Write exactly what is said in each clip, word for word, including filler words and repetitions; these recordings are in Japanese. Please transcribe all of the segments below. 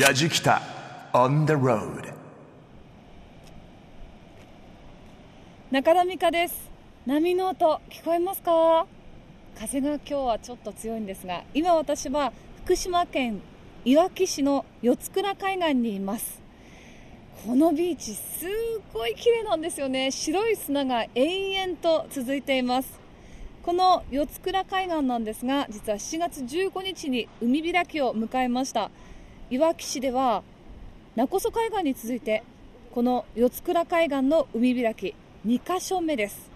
やじきた on the road。 中田美香です。波の音聞こえますか？風が今日はちょっと強いんですが、今私は福島県いわき市の四ツ倉海岸にいます。このビーチすっごい綺麗なんですよね。白い砂が延々と続いています。この四ツ倉海岸なんですが、実はしがつじゅうごにちに海開きを迎えました。いわき市では勿来海岸に続いて、この四ツ倉海岸の海開きにかしょめです。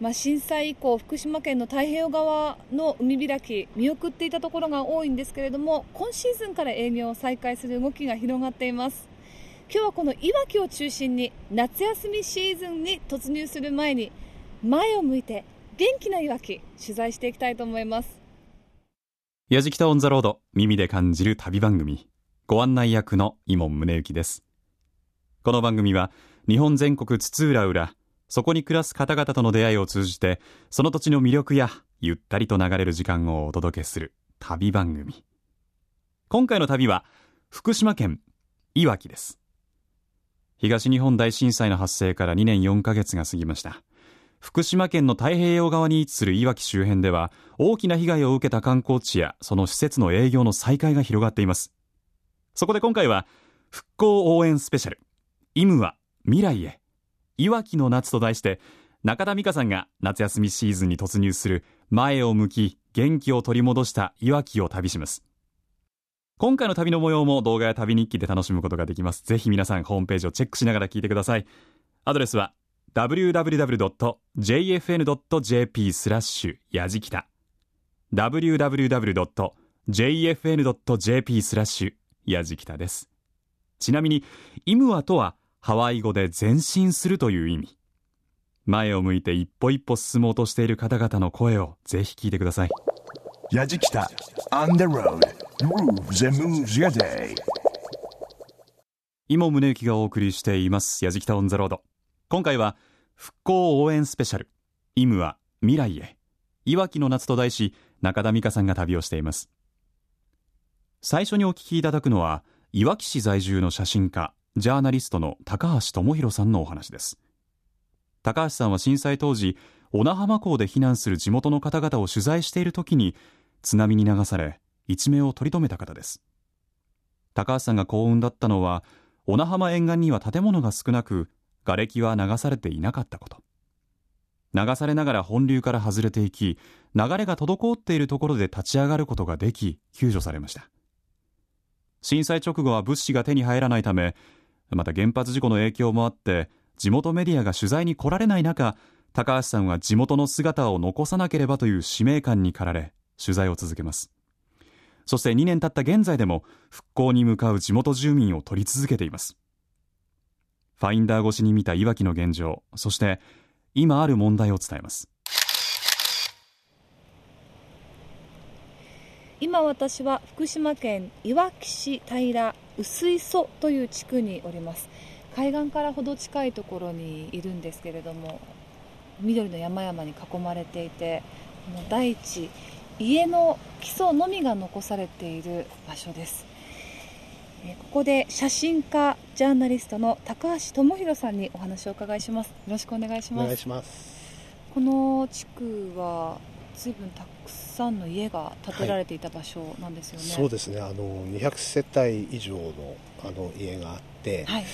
まあ、震災以降、福島県の太平洋側の海開き見送っていたところが多いんですけれども、今シーズンから営業を再開する動きが広がっています。今日はこのいわきを中心に夏休みシーズンに突入する前に、前を向いて元気ないわき取材していきたいと思います。やじきたオンザロード、耳で感じる旅番組、ご案内役の伊門宗行です。この番組は日本全国津々浦々、そこに暮らす方々との出会いを通じて、その土地の魅力やゆったりと流れる時間をお届けする旅番組。今回の旅は福島県いわきです。東日本大震災の発生からにねんよんかげつが過ぎました。福島県の太平洋側に位置するいわき周辺では、大きな被害を受けた観光地やその施設の営業の再開が広がっています。そこで今回は復興応援スペシャル、イムは未来へ、いわきの夏と題して、中田美香さんが夏休みシーズンに突入する前を向き元気を取り戻したいわきを旅します。今回の旅の模様も動画や旅日記で楽しむことができます。ぜひ皆さんホームページをチェックしながら聞いてください。アドレスは ダブリューダブリューダブリュードットジェイエフエヌドットジェーピースラッシュやじきた ダブリューダブリューダブリュードットジェイエフエヌドットジェーピースラッシュやじきた です。ちなみにイムワとはハワイ語で前進するという意味。前を向いて一歩一歩進もうとしている方々の声をぜひ聞いてください。やじきた on the road moves and moves your day。 伊門宗行がお送りしていますやじきたオンザロード。今回は復興応援スペシャル、イムは未来へ、いわきの夏と題し、中田美香さんが旅をしています。最初にお聞きいただくのは、いわき市在住の写真家、ジャーナリストの高橋智弘さんのお話です。高橋さんは震災当時、小名浜港で避難する地元の方々を取材している時に津波に流され一命を取り留めた方です。高橋さんが幸運だったのは、小名浜沿岸には建物が少なく、瓦礫は流されていなかったこと。流されながら本流から外れていき、流れが滞っているところで立ち上がることができ、救助されました。震災直後は物資が手に入らないため、また原発事故の影響もあって地元メディアが取材に来られない中、高橋さんは地元の姿を残さなければという使命感に駆られ、取材を続けます。そしてにねん経った現在でも、復興に向かう地元住民を撮り続けています。ファインダー越しに見たいわきの現状、そして今ある問題を伝えます。今私は福島県いわき市平薄磯という地区におります。海岸からほど近いところにいるんですけれども、緑の山々に囲まれていて、この大地、家の基礎のみが残されている場所です。ここで写真家、ジャーナリストの高橋智弘さんにお話をお伺いします。よろしくお願いします。お願いします。この地区は随分たくさんの家が建てられていた場所なんですよね。はい、そうですね。あのにひゃくせたい以上 の, あの家があって、はい、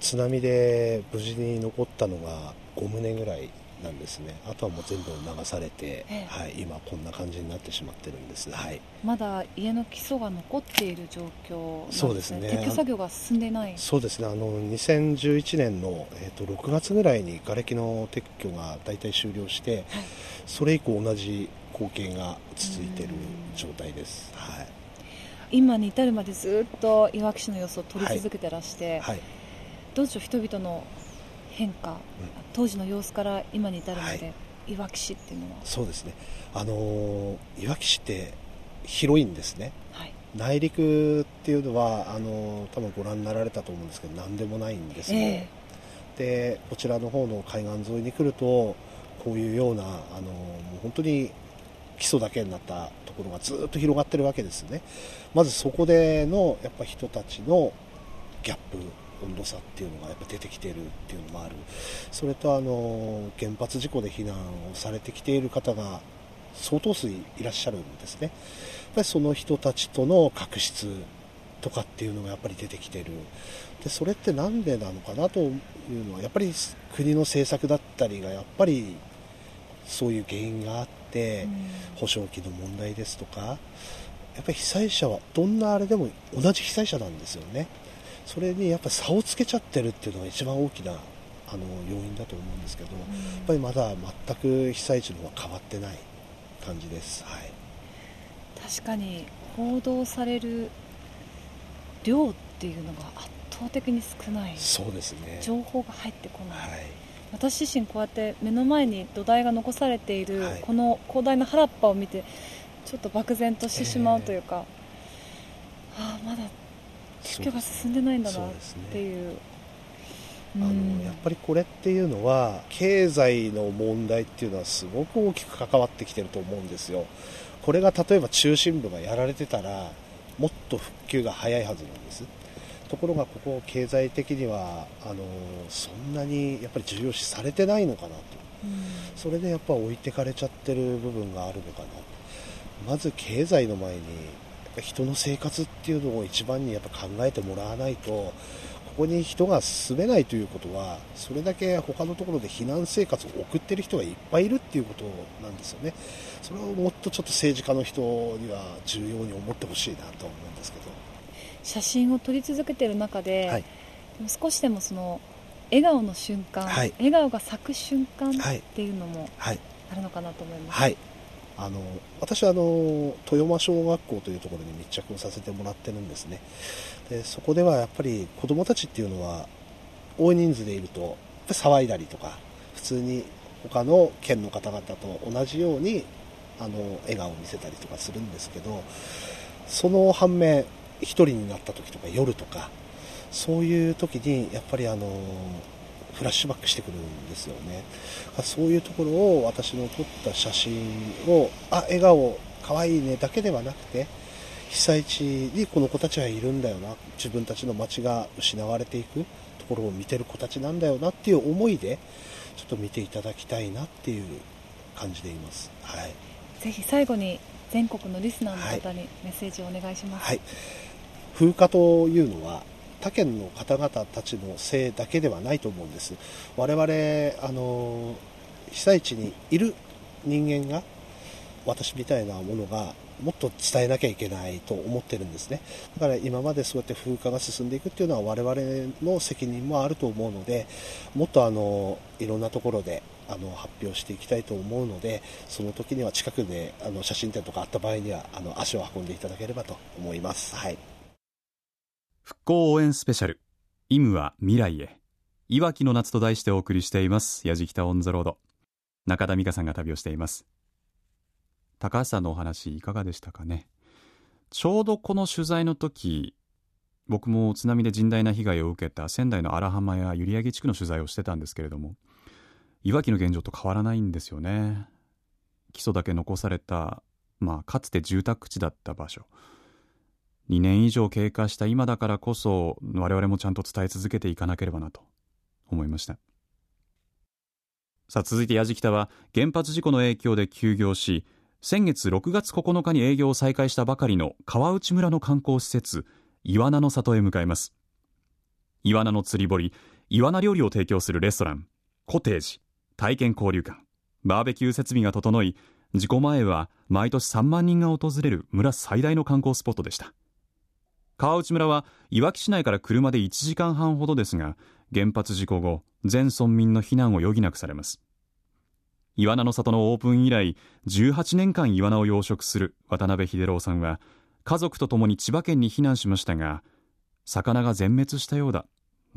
津波で無事に残ったのがごとうぐらいなんですね。あとはもう全部流されて、ええ、はい、今こんな感じになってしまってるんです。はい、まだ家の基礎が残っている状況なんですね。そうですね。撤去作業が進んでない。そうですね。あのにせんじゅういちねんの、えー、とろくがつぐらいに瓦礫の撤去が大体終了して、はい、それ以降同じ光景が続いている状態です。はい、今に至るまでずっといわき市の様子を撮り続けてらして、はいはい、どうでしょう、人々の変化、うん、当時の様子から今に至るまで、はい、いわき市っていうのは。そうですね、あのいわき市って広いんですね。はい、内陸っていうのはあの多分ご覧になられたと思うんですけど、何でもないんですよ。えー、でこちらの方の海岸沿いに来ると、こういうようなあのもう本当に基礎だけになったところがずっと広がってるわけですね。まずそこでのやっぱ人たちのギャップ、温度差っていうのがやっぱ出てきているっていうのもある。それとあの原発事故で避難をされてきている方が相当数いらっしゃるんですね。やっぱりその人たちとの確執とかっていうのがやっぱり出てきている。でそれってなんでなのかなというのは、やっぱり国の政策だったりがやっぱりそういう原因があって、補償金の問題ですとか、やっぱり被災者はどんなあれでも同じ被災者なんですよね。それにやっぱり差をつけちゃってるっていうのが一番大きなあの要因だと思うんですけど、うん、やっぱりまだ全く被災地の方が変わってない感じです、はい、確かに報道される量っていうのが圧倒的に少ない。そうですね、情報が入ってこない、はい、私自身こうやって目の前に土台が残されているこの広大な原っぱを見てちょっと漠然としてしまうというか、えー、ああまだ結局は進んでないんだなっていう。あのやっぱりこれっていうのは経済の問題っていうのはすごく大きく関わってきてると思うんですよ。これが例えば中心部がやられてたらもっと復旧が早いはずなんです。ところがここ経済的にはあのそんなにやっぱり重要視されてないのかなと、うん、それでやっぱ置いてかれちゃってる部分があるのかな。まず経済の前に人の生活っていうのを一番にやっぱ考えてもらわないと、ここに人が住めないということはそれだけ他のところで避難生活を送っている人がいっぱいいるっていうことなんですよね。それをもっとちょっと政治家の人には重要に思ってほしいなと思うんですけど、写真を撮り続けている中で、はい、でも少しでもその笑顔の瞬間、はい、笑顔が咲く瞬間っていうのもあるのかなと思います、はいはいはい。あの私はあの豊間小学校というところに密着をさせてもらってるんですね。でそこではやっぱり子どもたちっていうのは大人数でいるとやっぱ騒いだりとか、普通に他の県の方々と同じようにあの笑顔を見せたりとかするんですけど、その反面一人になった時とか夜とかそういう時にやっぱりあのフラッシュバックしてくるんですよね。そういうところを私の撮った写真を、あ、笑顔かわいいねだけではなくて、被災地にこの子たちはいるんだよな、自分たちの街が失われていくところを見てる子たちなんだよなっていう思いでちょっと見ていただきたいなっていう感じでいます、はい、ぜひ最後に全国のリスナーの方にメッセージをお願いします、はいはい。風化というのは他県の方々たちのせいだけではないと思うんです。我々あの被災地にいる人間が、私みたいなものがもっと伝えなきゃいけないと思ってるんですね。だから今までそうやって風化が進んでいくっていうのは我々の責任もあると思うので、もっとあのいろんなところであの発表していきたいと思うので、その時には近くであの写真展とかあった場合にはあの足を運んでいただければと思います、はい。復興応援スペシャル、イムは未来へ、いわきの夏と題してお送りしています。やじきたオンザロード、中田美香さんが旅をしています。高橋さんのお話いかがでしたかね。ちょうどこの取材の時、僕も津波で甚大な被害を受けた仙台の荒浜や閖上地区の取材をしてたんですけれども、いわきの現状と変わらないんですよね。基礎だけ残された、まあ、かつて住宅地だった場所、にねん以上経過した今だからこそ我々もちゃんと伝え続けていかなければなと思いました。さあ続いてやじきたは、原発事故の影響で休業し、先月ろくがつここのかに営業を再開したばかりの川内村の観光施設、イワナの里へ向かいます。イワナの釣り堀、イワナ料理を提供するレストラン、コテージ、体験交流館、バーベキュー設備が整い、事故前は毎年さんまんにんが訪れる村最大の観光スポットでした。川内村はいわき市内から車でいちじかんはんほどですが、原発事故後、全村民の避難を余儀なくされます。イワナの里のオープン以来、じゅうはちねんかんイワナを養殖する渡辺秀郎さんは、家族と共に千葉県に避難しましたが、魚が全滅したようだ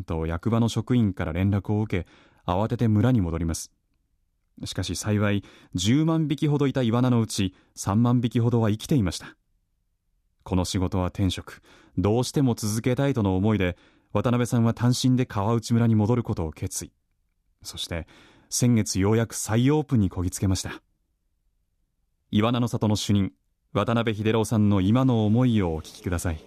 と役場の職員から連絡を受け、慌てて村に戻ります。しかし幸い、じゅうまんびきほどいたイワナのうち、さんまんびきほどは生きていました。この仕事は天職、どうしても続けたいとの思いで、渡辺さんは単身で川内村に戻ることを決意。そして先月ようやく再オープンにこぎつけました。イワナの里の主任渡辺秀郎さんの今の思いをお聞きください。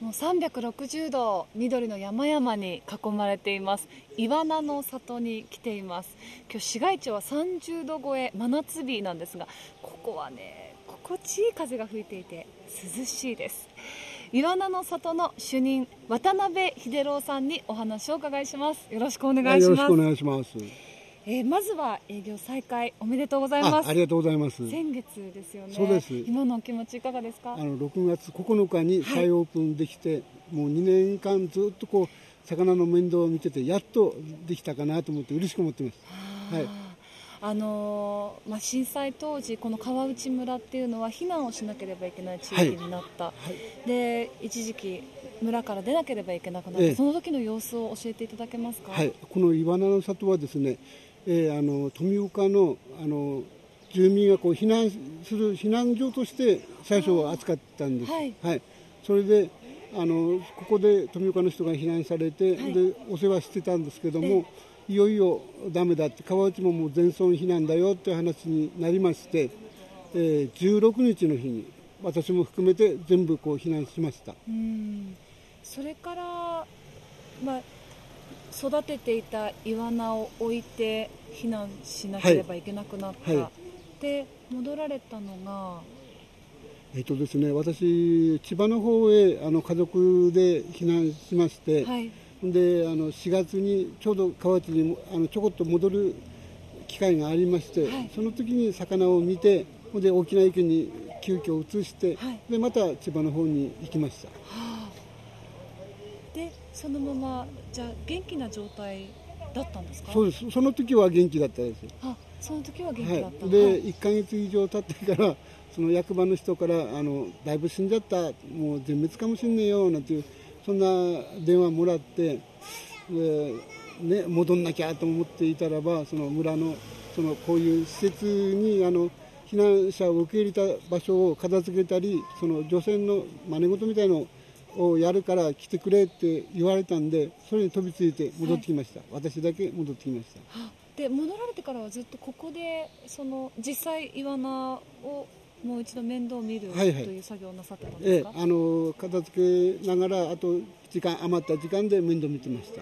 もうさんびゃくろくじゅうど緑の山々に囲まれていますイワナの里に来ています。今日市街地はさんじゅうど超え、真夏日なんですが、ここはね心地いい風が吹いていて涼しいです。イワナの里の主任渡辺秀郎さんにお話を伺いします。よろしくお願いします。よろしくお願いします。えー、まずは営業再開おめでとうございます。 あ, ありがとうございます。先月ですよね。そうです。今のお気持ちいかがですか。あのろくがつここのかに再オープンできて、はい、もうにねんかんずっとこう魚の面倒を見てて、やっとできたかなと思って嬉しく思ってます。あ、はい、あのーまあ、震災当時この川内村っていうのは避難をしなければいけない地域になった、はいはい、で一時期村から出なければいけなくなった、ええ、その時の様子を教えていただけますか。はい、このイワナの里はですね、えー、あの富岡 の, あの住民がこう避難する避難所として最初は扱ったんです、はいはい、それであのここで富岡の人が避難されて、はい、でお世話してたんですけども、いよいよダメだって、川内ももう全村避難だよって話になりまして、えー、じゅうろくにちの日に私も含めて全部こう避難しました。うん、それから、まあ、育てていたイワナを置いて避難しなければいけなくなった、はいはい、で戻られたのがえっとですね、私千葉の方へあの家族で避難しまして、はい、であのしがつにちょうど河内にあのちょこっと戻る機会がありまして、はい、その時に魚を見て、で沖縄県に急遽移して、はい、でまた千葉の方に行きました。はあ、でそのままじゃあ元気な状態だったんですか。そうです、その時は元気だったです。あ、その時は元気だった、はい、で、はい、いっかげつ以上経ってからその役場の人からあのだいぶ死んじゃった、もう全滅かもしんねえよなんていうそんな電話もらって、えーね、戻んなきゃと思っていたらば、その村 の, そのこういう施設にあの避難者を受け入れた場所を片付けたり、その除染の真似事みたいなのをやるから来てくれって言われたんで、それに飛びついて戻ってきました、はい、私だけ戻ってきました。で戻られてからはずっとここでその実際イワナをもう一度面倒を見る、はい、はい、という作業をなさってたんですか。ええ、あの片付けながらあと時間余った時間で面倒見てました。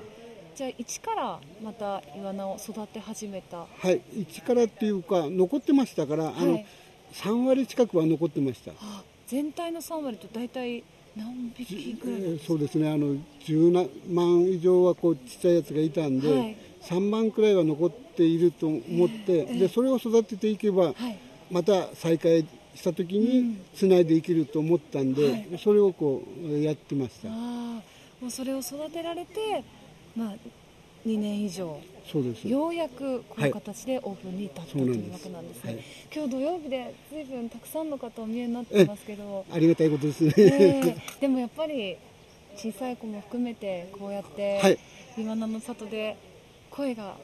じゃあ一からまたイワナを育て始めた。はい、一からっていうか残ってましたから、はい、あのさんわり近くは残ってました。あ、全体のさんわりと大体何匹くらいですか。そうですね、あのじゅうまん以上はこうちっちゃいやつがいたんで、はい、さんまんくらいは残っていると思って、えーえー、でそれを育てていけば、はい、また再開した時につないでいけると思ったんで、うん、はい、それをこうやってました。あ、もうそれを育てられて、まあ、にねんいじょう、そうです、ようやくこの形でオープンに至った、はい、というわけなんですね。はい、今日土曜日で随分たくさんの方お見えになってますけど、ありがたいことですね、えー、でもやっぱり小さい子も含めてこうやってイワナの里で声が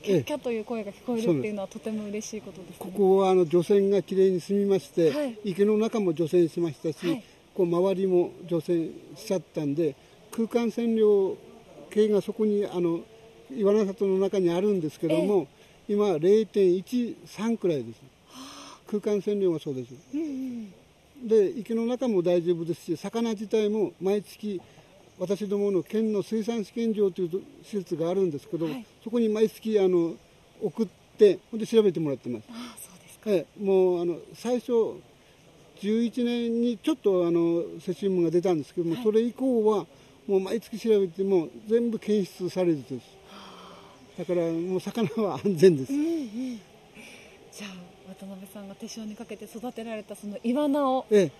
キャッキャという声が聞こえるっていうのはとても嬉しいことですね。ここはあの除染がきれいに済みまして、はい、池の中も除染しましたし、はい、こう周りも除染しちゃったんで、空間線量計がそこにあのイワナ里の中にあるんですけども、えー、今 れいてんいちさん くらいです。空間線量がそうです、うんうん、で池の中も大丈夫ですし、魚自体も毎月私どもの県の水産試験場という施設があるんですけど、はい、そこに毎月あの送ってで調べてもらってます。あ、そうですか。はい、もうあの最初じゅういちねんにちょっとあのセシウムが出たんですけども、はい、それ以降はもう毎月調べても全部検出されるです。だからもう魚は安全です、うんうん、じゃあ渡辺さんが手塩にかけて育てられたそのイワナを、え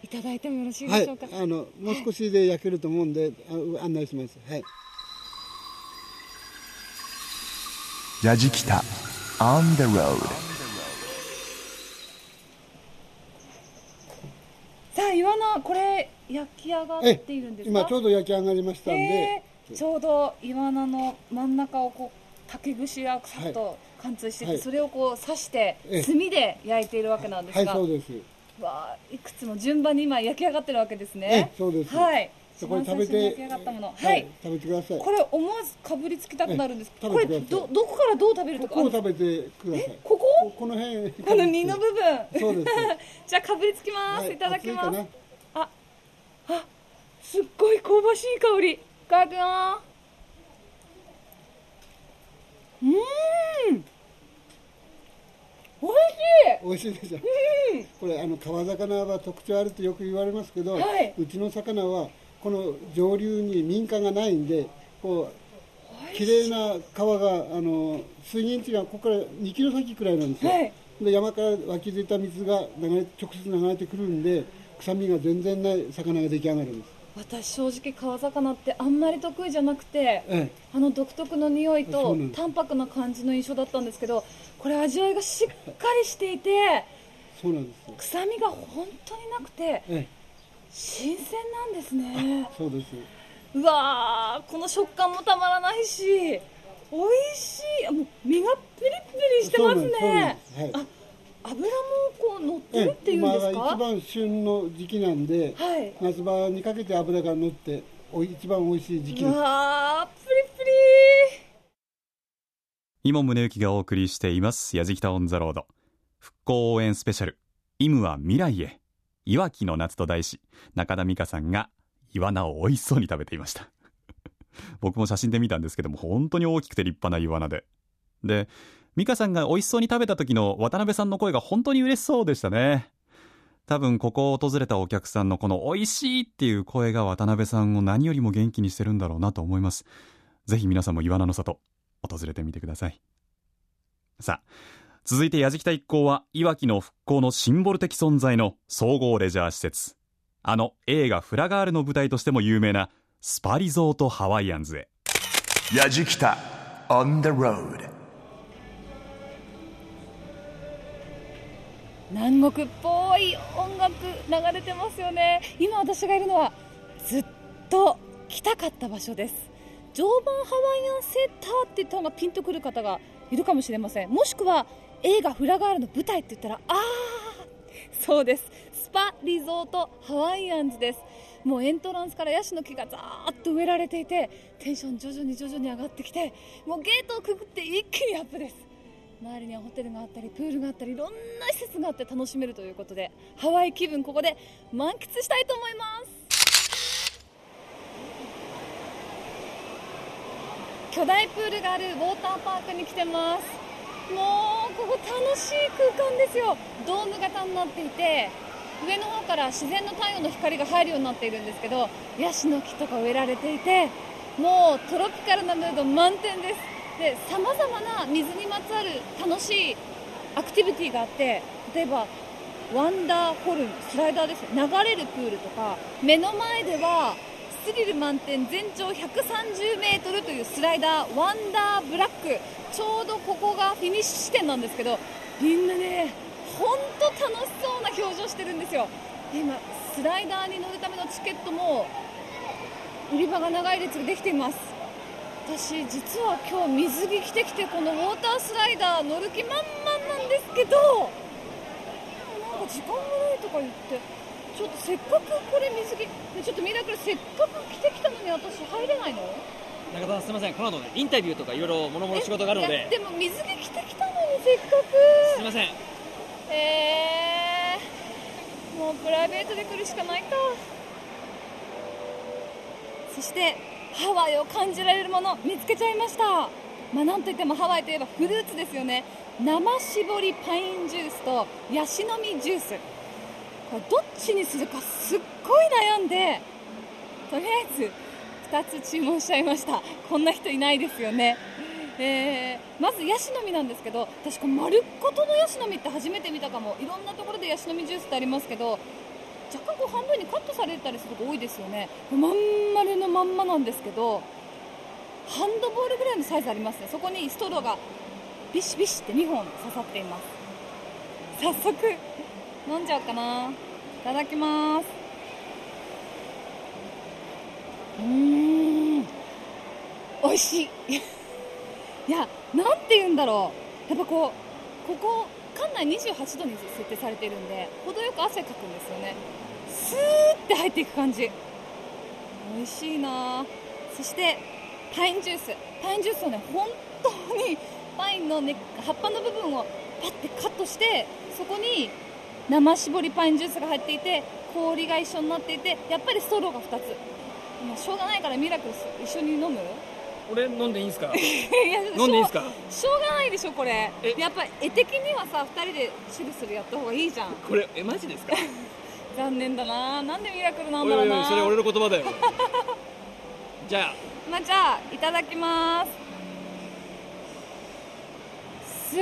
え、いただいてもよろしいでしょうか。はい、あのもう少しで焼けると思うんで、はい、案内します。はい。やじきた on the road。さあイワナこれ焼き上がっているんですか。今ちょうど焼き上がりましたんで、えー、ちょうどイワナの真ん中をこう竹串がくさっと貫通してて、はい、それをこう刺して炭で焼いているわけなんですが、はいはい、そうです。わあ、いくつも順番に今焼き上がってるわけですね。そうです。はい。そこに食べて焼き上がったもの、はい、はい、食べてください。これ思わずかぶりつきたくなるんです。これどどこからどう食べるとか。ここを食べてください。え、ここ？こ, この辺この実の部分そうですじゃあかぶりつきます、はい、いただきます、ね、ああすっごい香ばしい香りいただきます。うーん美味しい美味しいでしょ、うん、これあの川魚は特徴あるってよく言われますけど、はい、うちの魚はこの上流に民家がないんでこう綺麗な川があの水源地がここからにキロ先くらいなんですよ、はい、で山から湧き出た水が流れ直接流れてくるんで臭みが全然ない魚が出来上がるんです。私正直川魚ってあんまり得意じゃなくて、ええ、あの独特の匂いと淡白な感じの印象だったんですけどこれ味わいがしっかりしていてそうなんですよ臭みが本当になくて、ええ、新鮮なんですね。そうです。うわーこの食感もたまらないし美味しいもう身がプリプリしてますね。油もこう乗ってるっていうんですか。今が一番旬の時期なんで、はい、夏場にかけて油が乗ってお一番美味しい時期です。うわープリプリイモン宗行がお送りしていますやじきたオンザロード復興応援スペシャルイムは未来へいわきの夏と題し中田美香さんがイワナを美味しそうに食べていました僕も写真で見たんですけども本当に大きくて立派なイワナでで美香さんが美味しそうに食べた時の渡辺さんの声が本当に嬉しそうでしたね。多分ここを訪れたお客さんのこの美味しいっていう声が渡辺さんを何よりも元気にしてるんだろうなと思います。ぜひ皆さんもイワナの里訪れてみてください。さあ続いてやじきた一行はいわきの復興のシンボル的存在の総合レジャー施設あの映画フラガールの舞台としても有名なスパリゾートハワイアンズへ。やじきた on the road。南国っぽい音楽流れてますよね。今私がいるのはずっと来たかった場所です。常磐ハワイアンセンターって言ったのがピンとくる方がいるかもしれません。もしくは映画フラガールの舞台って言ったらあーそうですスパリゾートハワイアンズです。もうエントランスからヤシの木がざーっと植えられていてテンション徐々に徐々に上がってきてもうゲートをくぐって一気にアップです。周りにはホテルがあったりプールがあったりいろんな施設があって楽しめるということでハワイ気分ここで満喫したいと思います。巨大プールがあるウォーターパークに来てます。もうここ楽しい空間ですよ。ドーム型になっていて上の方から自然の太陽の光が入るようになっているんですけどヤシの木とか植えられていてもうトロピカルなムード満点です。で、さまざまな水にまつわる楽しいアクティビティがあって例えばワンダーホルンスライダーです流れるプールとか目の前ではスリル満点全長ひゃくさんじゅうメートルというスライダーワンダーブラックちょうどここがフィニッシュ地点なんですけどみんなね本当楽しそうな表情してるんですよ。で今スライダーに乗るためのチケットも売り場が長い列ができています。私実は今日水着着てきてこのウォータースライダー乗る気満々なんですけどなんか時間がないとか言ってちょっとせっかくこれ水着ちょっとミラクルせっかく着てきたのに私入れないの中田さんすいませんこの後インタビューとかいろいろもろもろ仕事があるのででも水着着てきたのにせっかくすいませんえーもうプライベートで来るしかないか。そしてハワイを感じられるもの見つけちゃいました。まあ、なんといってもハワイといえばフルーツですよね。生搾りパインジュースとヤシの実ジュースこれどっちにするかすっごい悩んでとりあえずふたつ注文しちゃいました。こんな人いないですよね。えー、まずヤシの実なんですけど私こう丸っことのヤシの実って初めて見たかも。いろんなところでヤシの実ジュースってありますけど若干こう半分にカットされたりすること多いですよね。まん丸のまんまなんですけどハンドボールぐらいのサイズありますね。そこにストローがビシビシってにほん刺さっています。早速飲んじゃおうかな。いただきます。うーん美味しいいやなんて言うんだろうやっぱこうここ館内にじゅうはちどに設定されているんで程よく汗かくんですよね。スーって入っていく感じ美味しいな。そしてパインジュースパインジュースをね本当にパインの、ね、葉っぱの部分をパッてカットして、そこに生搾りパインジュースが入っていて、氷が一緒になっていて、やっぱりストローがふたつ。もうしょうがないから、ミラクル一緒に飲む？俺飲んでいいんすか？いや、飲んでいいんすか？しょうがないでしょこれ。やっぱ絵的にはさ、ふたりでチルするやった方がいいじゃん。これえマジですか？残念だな。なんでミラクルなんだろうな。おいおいおい、それ俺の言葉だよ。じゃあ、まあ、じゃあいただきます。すっ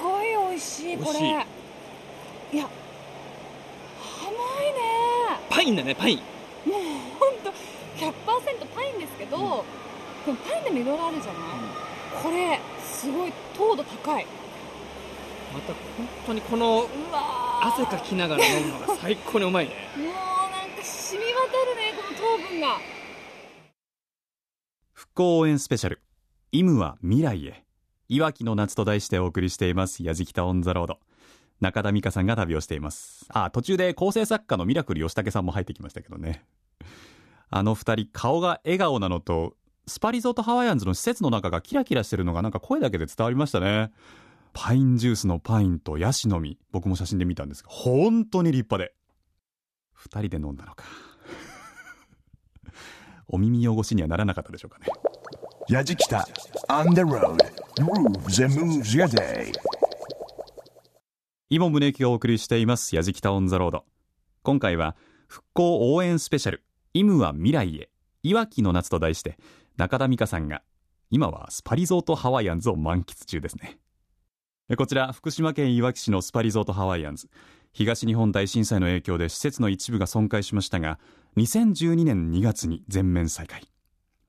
ごい美味しい。これいや甘いね。パインだね、パイン。もうほんと ひゃくパーセント パインですけど、うん、でもパインでもいろいろあるじゃない、うん、これすごい糖度高い。また本当にこの汗かきながら飲むのが最高にうまいね。もうなんか染み渡るね、この糖分が。復興応援スペシャル、イムは未来へ、いわきの夏と題してお送りしています、やじきたオンザロード。中田美香さんが旅をしています。あ、途中で構成作家のミラクル吉武さんも入ってきましたけどね。あの二人、顔が笑顔なのと、スパリゾートハワイアンズの施設の中がキラキラしてるのがなんか声だけで伝わりましたね。パインジュースのパインとヤシの実、僕も写真で見たんですが本当に立派で、二人で飲んだのか。お耳汚しにはならなかったでしょうかね。やじきた On the road Grooves and moves your day。 イモムネキがお送りしています、やじきた On the road。 今回は復興応援スペシャル、イムは未来へ、いわきの夏と題して、中田美香さんが今はスパリゾートハワイアンズを満喫中ですね。こちら福島県いわき市のスパリゾートハワイアンズ、東日本大震災の影響で施設の一部が損壊しましたが、にせんじゅうにねんにがつに全面再開。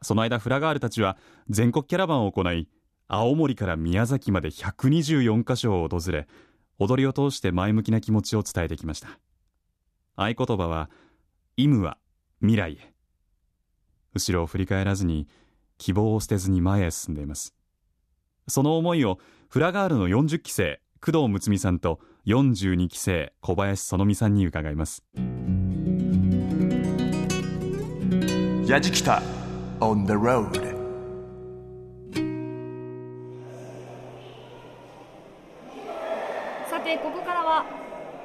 その間、フラガールたちは全国キャラバンを行い、青森から宮崎までひゃくにじゅうよんかしょを訪れ、踊りを通して前向きな気持ちを伝えてきました。合言葉は、イムは未来へ。後ろを振り返らずに、希望を捨てずに前へ進んでいます。その思いをフラガールのよんじゅっきせい工藤睦美さんとよんじゅうにきせい小林園美さんに伺います。やじきた On the road。 さて、ここからは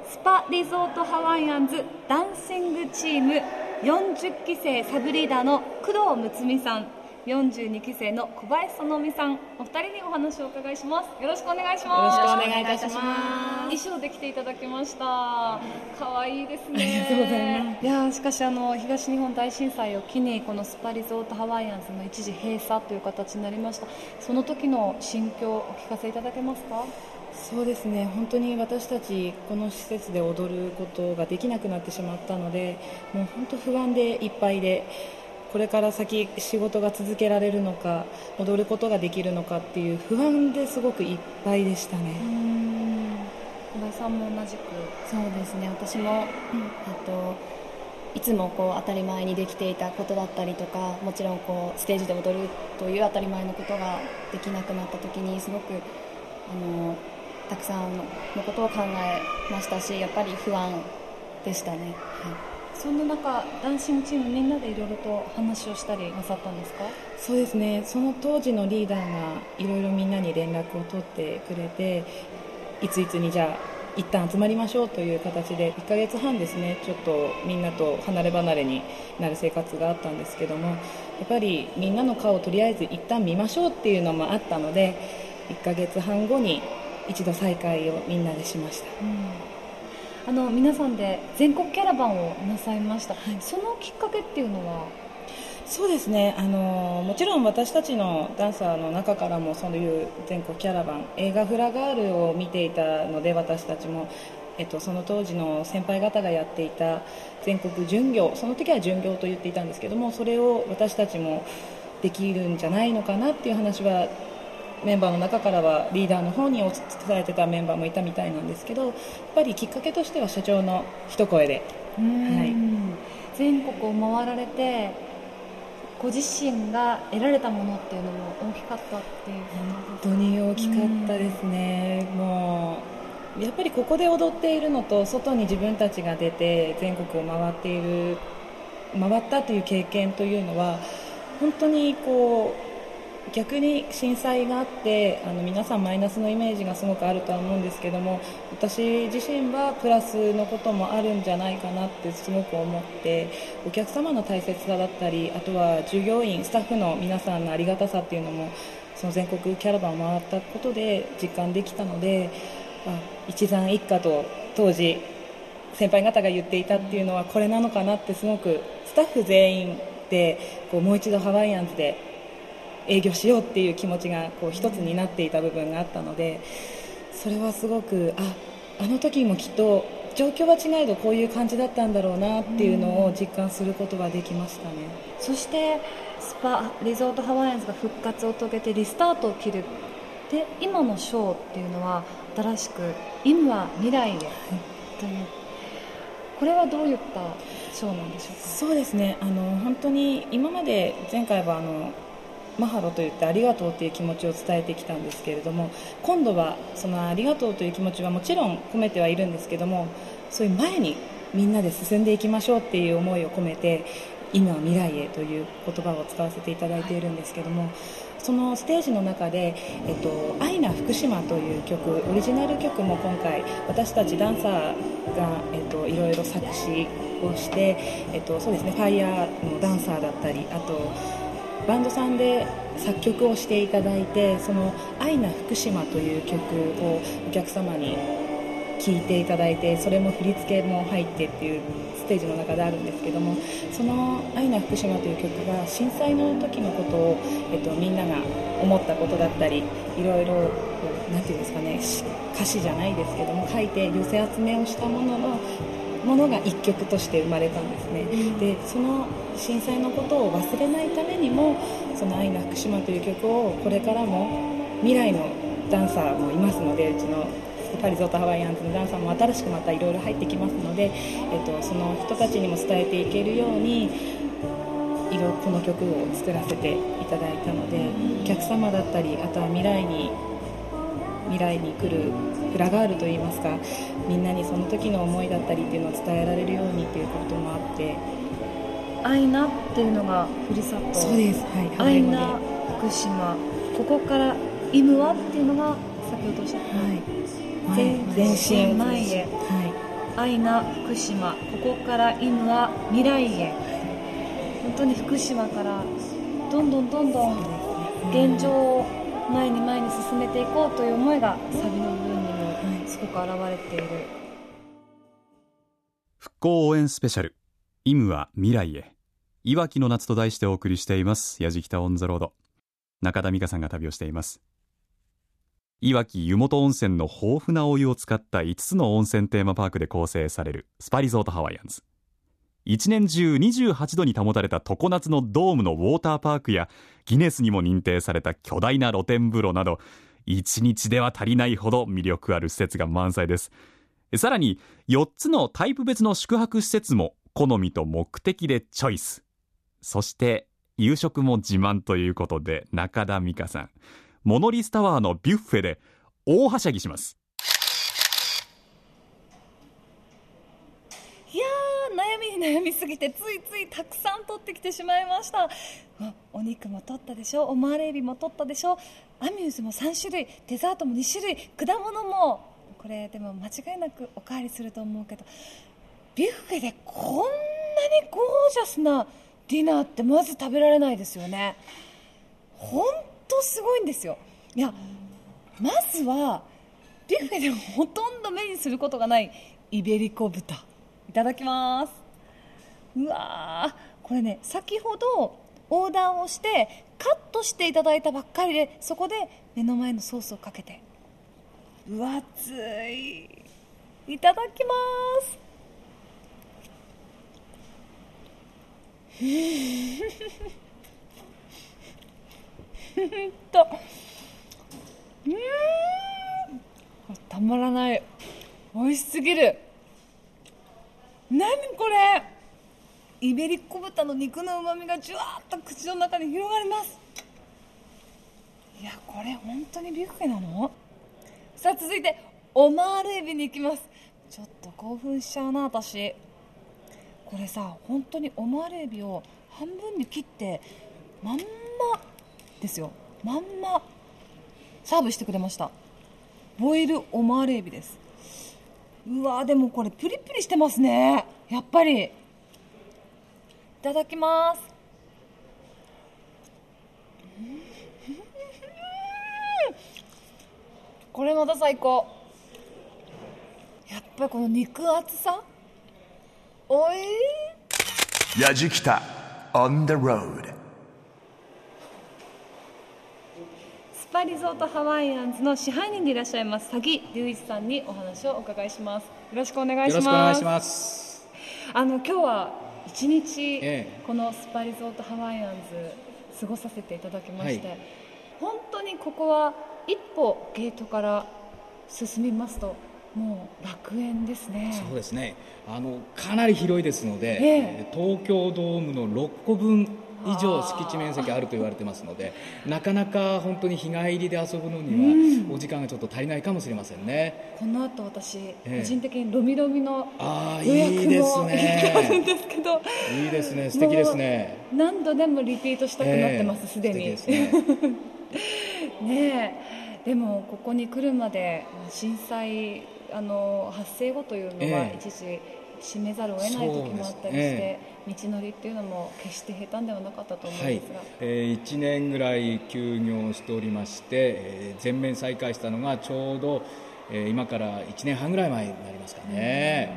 スパリゾートハワイアンズダンシングチームよんじゅっきせいサブリーダーの工藤睦美さん、よんじゅうにきせいの小林園美さん、お二人にお話をお伺いします。よろしくお願いします。よろしくお願いいたします。衣装で来ていただきました。かわいいですね。ありがとうございます。いや、しかしあの東日本大震災を機に、このスパリゾートハワイアンズの一時閉鎖という形になりました。その時の心境をお聞かせいただけますか？そうですね、本当に私たちこの施設で踊ることができなくなってしまったので、もう本当不安でいっぱいで、これから先仕事が続けられるのか、踊ることができるのかっていう不安ですごくいっぱいでしたね。うーん、小林さんも同じく。そうですね、私も、うん、あといつもこう当たり前にできていたことだったりとか、もちろんこうステージで踊るという当たり前のことができなくなった時に、すごくあのたくさんのことを考えましたし、やっぱり不安でしたね。はい。そんな中、ダンシングチームみんなでいろいろと話をしたりなさったんですか？そうですね、その当時のリーダーがいろいろみんなに連絡を取ってくれて、いついつにじゃあ一旦集まりましょうという形で、いっかげつはんですね、ちょっとみんなと離れ離れになる生活があったんですけども、やっぱりみんなの顔をとりあえず一旦見ましょうっていうのもあったので、いっかげつはんごに一度再会をみんなでしました。うん、あの皆さんで全国キャラバンをなさいました。はい、そのきっかけっていうのは？そうですね、あのもちろん私たちのダンサーの中からもそういう全国キャラバン、映画フラガールを見ていたので、私たちも、えっと、その当時の先輩方がやっていた全国巡業、その時は巡業と言っていたんですけども、それを私たちもできるんじゃないのかなっていう話は、メンバーの中からはリーダーの方に伝えてたメンバーもいたみたいなんですけど、やっぱりきっかけとしては社長の一声で、はい、全国を回られてご自身が得られたものっていうのも大きかったっていうことですか？本当に大きかったですね。もうやっぱりここで踊っているのと、外に自分たちが出て全国を回っている回ったという経験というのは、本当にこう逆に震災があってあの皆さんマイナスのイメージがすごくあるとは思うんですけども、私自身はプラスのこともあるんじゃないかなってすごく思って、お客様の大切さだったり、あとは従業員スタッフの皆さんのありがたさっていうのもその全国キャラバンを回ったことで実感できたので、あ一山一家と当時先輩方が言っていたっていうのはこれなのかなって、すごくスタッフ全員でこうもう一度ハワイアンズで営業しようっていう気持ちがこう一つになっていた部分があったので、それはすごく あ, あの時もきっと状況は違えどこういう感じだったんだろうなっていうのを実感することができましたね。そしてスパリゾートハワイアンズが復活を遂げてリスタートを切るで、今のショーっていうのは新しく今未来へという、これはどういったショーなんでしょうか。そうですね、あの本当に今まで前回はあのマハロと言ってありがとうという気持ちを伝えてきたんですけれども、今度はそのありがとうという気持ちはもちろん込めてはいるんですけども、そういう前にみんなで進んでいきましょうっていう思いを込めて今未来へという言葉を使わせていただいているんですけども、そのステージの中で、えっと、アイナ福島という曲、オリジナル曲も今回私たちダンサーが、えっと、いろいろ作詞をして、えっと、そうですね、ファイヤーのダンサーだったり、あとバンドさんで作曲をしていただいて、そのアイナ福島という曲をお客様に聴いていただいて、それも振り付けも入ってっていうステージの中であるんですけども、そのアイナ福島という曲が震災の時のことを、えっと、みんなが思ったことだったり、いろいろなんていうんですかね、歌詞じゃないですけども書いて寄せ集めをしたもののものが一曲として生まれたんですね。で、その震災のことを忘れないためにも、その愛の福島という曲をこれからも未来のダンサーもいますので、うちのパリゾートハワイアンズのダンサーも新しくまたいろいろ入ってきますので、えっと、その人たちにも伝えていけるように色この曲を作らせていただいたので、お客様だったり、あとは未来に未来に来るフラガールといいますか、みんなにその時の思いだったりっていうのを伝えられるようにっていうこともあって、アイナっていうのがふるさと、そうです、はい、アイナ福島、ここからイムワっていうのが先ほどおっしゃった、はい、前進前へ、はい、アイナ福島、ここからイムワ未来へ、本当に福島からどんどんどんどん現状を前に前に進めていこうという思いがサビの部分にもすごく表れている。復興応援スペシャル、イムは未来へ、いわきの夏と題してお送りしています。やじきたオンザロード、中田美香さんが旅をしています。いわき湯本温泉の豊富なお湯を使ったいつつの温泉テーマパークで構成されるスパリゾートハワイアンズ、一年中にじゅうはちどに保たれた常夏のドームのウォーターパークや、ギネスにも認定された巨大な露天風呂など、一日では足りないほど魅力ある施設が満載です。さらによっつのタイプ別の宿泊施設も好みと目的でチョイス。そして夕食も自慢ということで、中田美香さん、モノリスタワーのビュッフェで大はしゃぎします。悩みすぎてついついたくさん取ってきてしまいました。お肉も取ったでしょ、オマールエビも取ったでしょ、アミューズもさんしゅるい、デザートもにしゅるい、果物も、これでも間違いなくおかわりすると思うけど、ビュッフェでこんなにゴージャスなディナーってまず食べられないですよね。ほんとすごいんですよ。いや、まずはビュッフェでほとんど目にすることがないイベリコ豚、いただきます。うわー、これね、先ほどオーダーをしてカットしていただいたばっかりで、そこで目の前のソースをかけて、うわ、熱い、いただきます。ふんと、うーん、たまらない、美味しすぎる。何これ、イベリコ豚の肉のうまみがじゅわーっと口の中に広がります。いや、これ本当にビュッフェなの？さあ、続いてオマールエビに行きます。ちょっと興奮しちゃうな、私。これさ、本当にオマールエビを半分に切ってまんまですよ。まんまサーブしてくれました。ボイルオマールエビです。うわー、でもこれプリプリしてますね、やっぱり。いただきます。これまた最高。やっぱりこの肉厚さ、おいー。やじきた on the road。 スパリゾートハワイアンズの支配人でいらっしゃいます佐木隆一さんにお話をお伺いします。よろしくお願いします。よろしくお願いします。あの今日は一日、ええ、このスパリゾートハワイアンズ過ごさせていただきまして、はい、本当にここは一歩ゲートから進みますともう楽園ですね。そうですね、あのかなり広いですので、ええ、東京ドームのろっこぶん以上敷地面積あると言われてますので、なかなか本当に日帰りで遊ぶのにはお時間がちょっと足りないかもしれませんね。うん、この後私、ええ、個人的にロミロミの予約もいいですね、あるんですけど。いいですね、素敵ですね。何度でもリピートしたくなってます、ええ、すでに。素敵ですね。ねえ、でもここに来るまで震災あの発生後というのは一時閉めざるを得ない時もあったりして、ええ、道のりっていうのも決して平坦ではなかったと思うんですが、はい、えー、いちねんぐらい休業しておりまして、えー、全面再開したのがちょうど、えー、今からいちねんはんぐらい前になりますかね。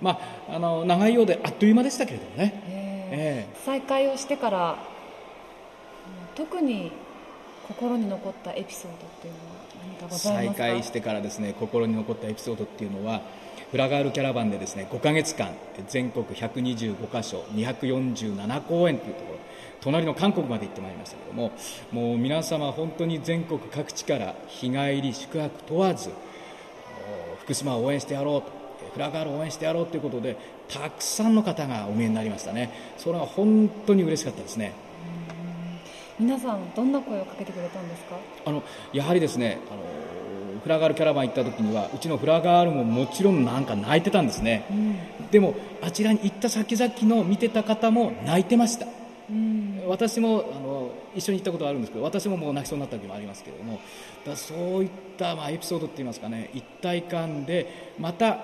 まあ、あの長いようであっという間でしたけれどもね、えーえー、再開をしてから特に心に残ったエピソードっていうのは何かございますか？再開してからですね、心に残ったエピソードっていうのはフラガールキャラバンでですね、ごかげつかん全国ひゃくにじゅうごかしょにひゃくよんじゅうななこうえんというところ、隣の韓国まで行ってまいりましたけども、もう皆様本当に全国各地から日帰り宿泊問わず福島を応援してやろうと、フラガールを応援してやろうということでたくさんの方がお見えになりましたね。それは本当に嬉しかったですね。皆さんどんな声をかけてくれたんですか？あのやはりですね、あのフラガールキャラバン行った時にはうちのフラガールももちろんなんか泣いてたんですね、うん、でもあちらに行った先々の見てた方も泣いてました、うん、私もあの一緒に行ったことがあるんですけど、私ももう泣きそうになった時もありますけれども、だそういった、まあ、エピソードといいますかね、一体感でまた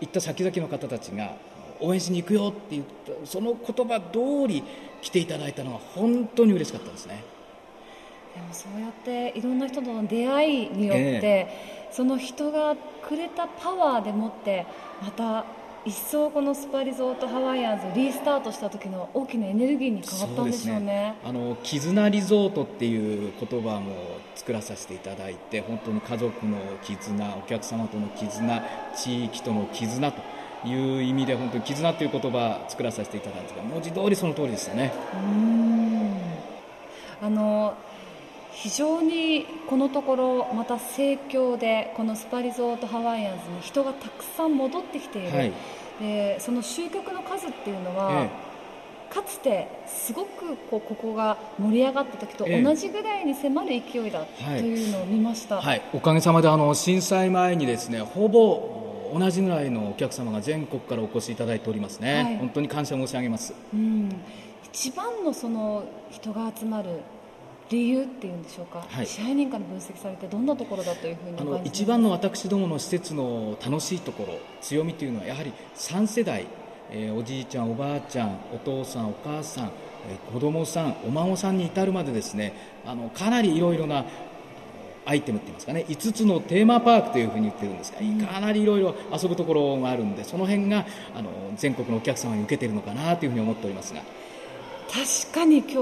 行った先々の方たちが応援しに行くよって言ったその言葉通り来ていただいたのは本当に嬉しかったですね。でもそうやっていろんな人との出会いによって、えー、その人がくれたパワーでもってまた一層このスパリゾートハワイアンズをリスタートした時の大きなエネルギーに変わったんでしょうね。そうですね、あの絆リゾートっていう言葉も作らさせていただいて、本当に家族の絆、お客様との絆、地域との絆という意味で本当に絆という言葉を作らさせていただいたんですが、文字通りその通りでしたね。うーん、あの非常にこのところまた盛況でこのスパリゾートハワイアンズに人がたくさん戻ってきている、はい、でその集客の数っていうのは、ええ、かつてすごくこうここが盛り上がった時と同じぐらいに迫る勢いだというのを見ました、はいはい、おかげさまであの震災前にですね、ほぼ同じぐらいのお客様が全国からお越しいただいておりますね、はい、本当に感謝申し上げます。うん、一番のその人が集まる理由っていうんでしょうか、はい、支配人から分析されてどんなところだというふうにお感じですか？あの一番の私どもの施設の楽しいところ、強みというのはやはりさんせだい、えー、おじいちゃんおばあちゃんお父さんお母さん、えー、子供さんお孫さんに至るまでですね、あのかなりいろいろなアイテムって言いますかね、いつつのテーマパークというふうに言ってるんですが、かなりいろいろ遊ぶところがあるんで、その辺があの全国のお客様に受けているのかなというふうに思っておりますが、確かに今日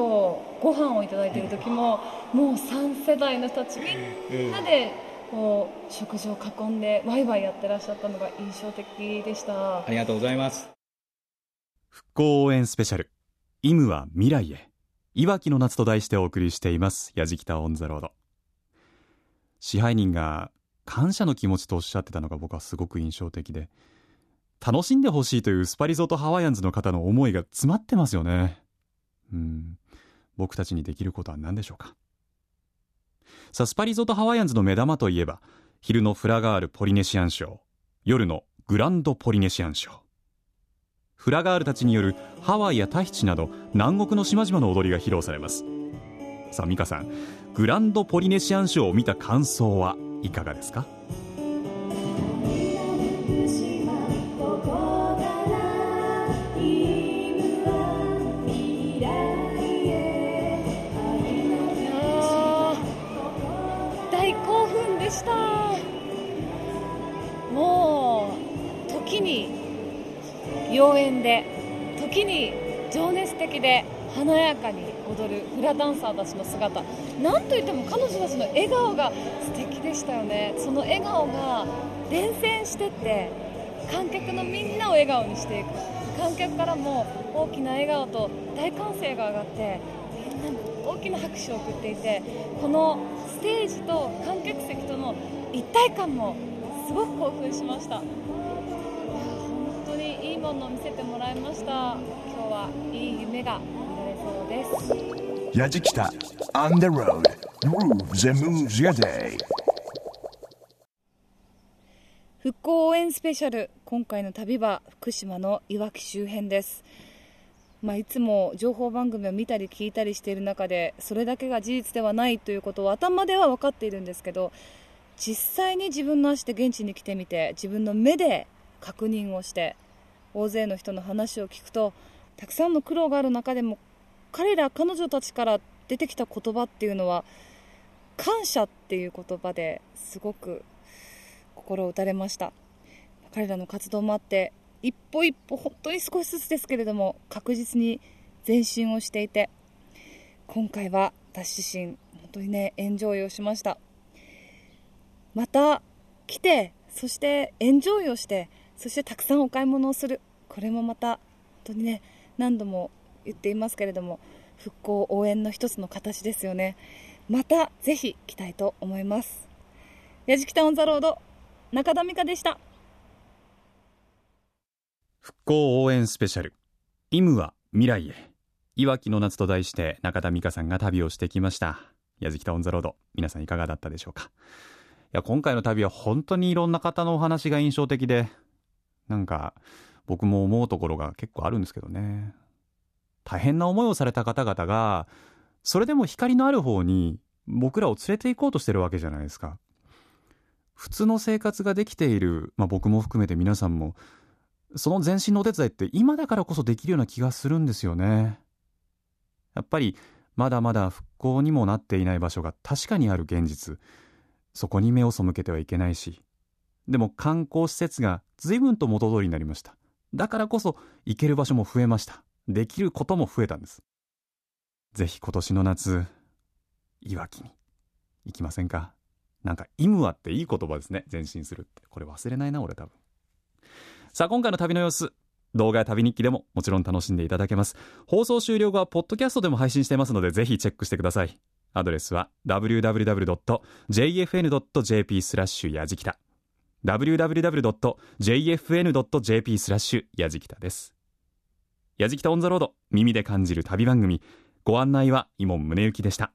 ご飯をいただいている時も、うん、もうさんせだいの人たちみんなでこう食事を囲んでワイワイやってらっしゃったのが印象的でした。ありがとうございます。復興応援スペシャル、イムは未来へ、いわきの夏と題してお送りしています、やじきたオン・ザ・ロード。支配人が感謝の気持ちとおっしゃってたのが僕はすごく印象的で、楽しんでほしいというスパリゾートハワイアンズの方の思いが詰まってますよね。うん、僕たちにできることは何でしょうか。さあ、スパリゾートハワイアンズの目玉といえば昼のフラガールポリネシアンショー、夜のグランドポリネシアンショー。フラガールたちによるハワイやタヒチなど南国の島々の踊りが披露されます。さあ美香さん、グランドポリネシアンショーを見た感想はいかがですか？大興奮でした。もう時に妖艶で、時に情熱的で華やかに踊るフラダンサーたちの姿、なんといっても彼女たちの笑顔が素敵でしたよね。その笑顔が伝染してって観客のみんなを笑顔にしていく。観客からも大きな笑顔と大歓声が上がって、みんな大きな拍手を送っていて、このステージと観客席との一体感もすごく興奮しました。本当にいいものを見せてもらいました。今日はいい夢がやじきた On the road Grooves and moves your day。 復興応援スペシャル、今回の旅は福島のいわき周辺です。まあ、いつも情報番組を見たり聞いたりしている中で、それだけが事実ではないということを頭では分かっているんですけど、実際に自分の足で現地に来てみて、自分の目で確認をして、大勢の人の話を聞くと、たくさんの苦労がある中でも彼ら彼女たちから出てきた言葉っていうのは、感謝っていう言葉ですごく心を打たれました。彼らの活動もあって、一歩一歩本当に少しずつですけれども確実に前進をしていて、今回は私自身本当にねエンジョイをしました。また来て、そしてエンジョイをして、そしてたくさんお買い物をする、これもまた本当にね何度も言っていますけれども、復興応援の一つの形ですよね。またぜひ来たいと思います。やじきたオンザロード、中田美香でした。復興応援スペシャル、イムは未来へ、いわきの夏と題して中田美香さんが旅をしてきました。やじきたオンザロード、皆さんいかがだったでしょうか？いや、今回の旅は本当にいろんな方のお話が印象的で、なんか僕も思うところが結構あるんですけどね。大変な思いをされた方々が、それでも光のある方に僕らを連れて行こうとしてるわけじゃないですか。普通の生活ができている、まあ、僕も含めて皆さんも、その前進のお手伝いって今だからこそできるような気がするんですよね。やっぱりまだまだ復興にもなっていない場所が確かにある現実、そこに目を背けてはいけないし、でも観光施設が随分と元通りになりました。だからこそ行ける場所も増えました。できることも増えたんです。ぜひ今年の夏、いわきに行きませんか？なんかイムワっていい言葉ですね。前進するって、これ忘れないな俺多分。さあ、今回の旅の様子、動画や旅日記でももちろん楽しんでいただけます。放送終了後はポッドキャストでも配信していますので、ぜひチェックしてください。アドレスは ダブリューダブリューダブリュードットジェイエフエヌドットジェイピー スラッシュやじきた ダブリューダブリューダブリュードットジェイエフエヌドットジェイピー スラッシュやじきたです。やじきたオンザロード、耳で感じる旅番組、ご案内は伊門宗行でした。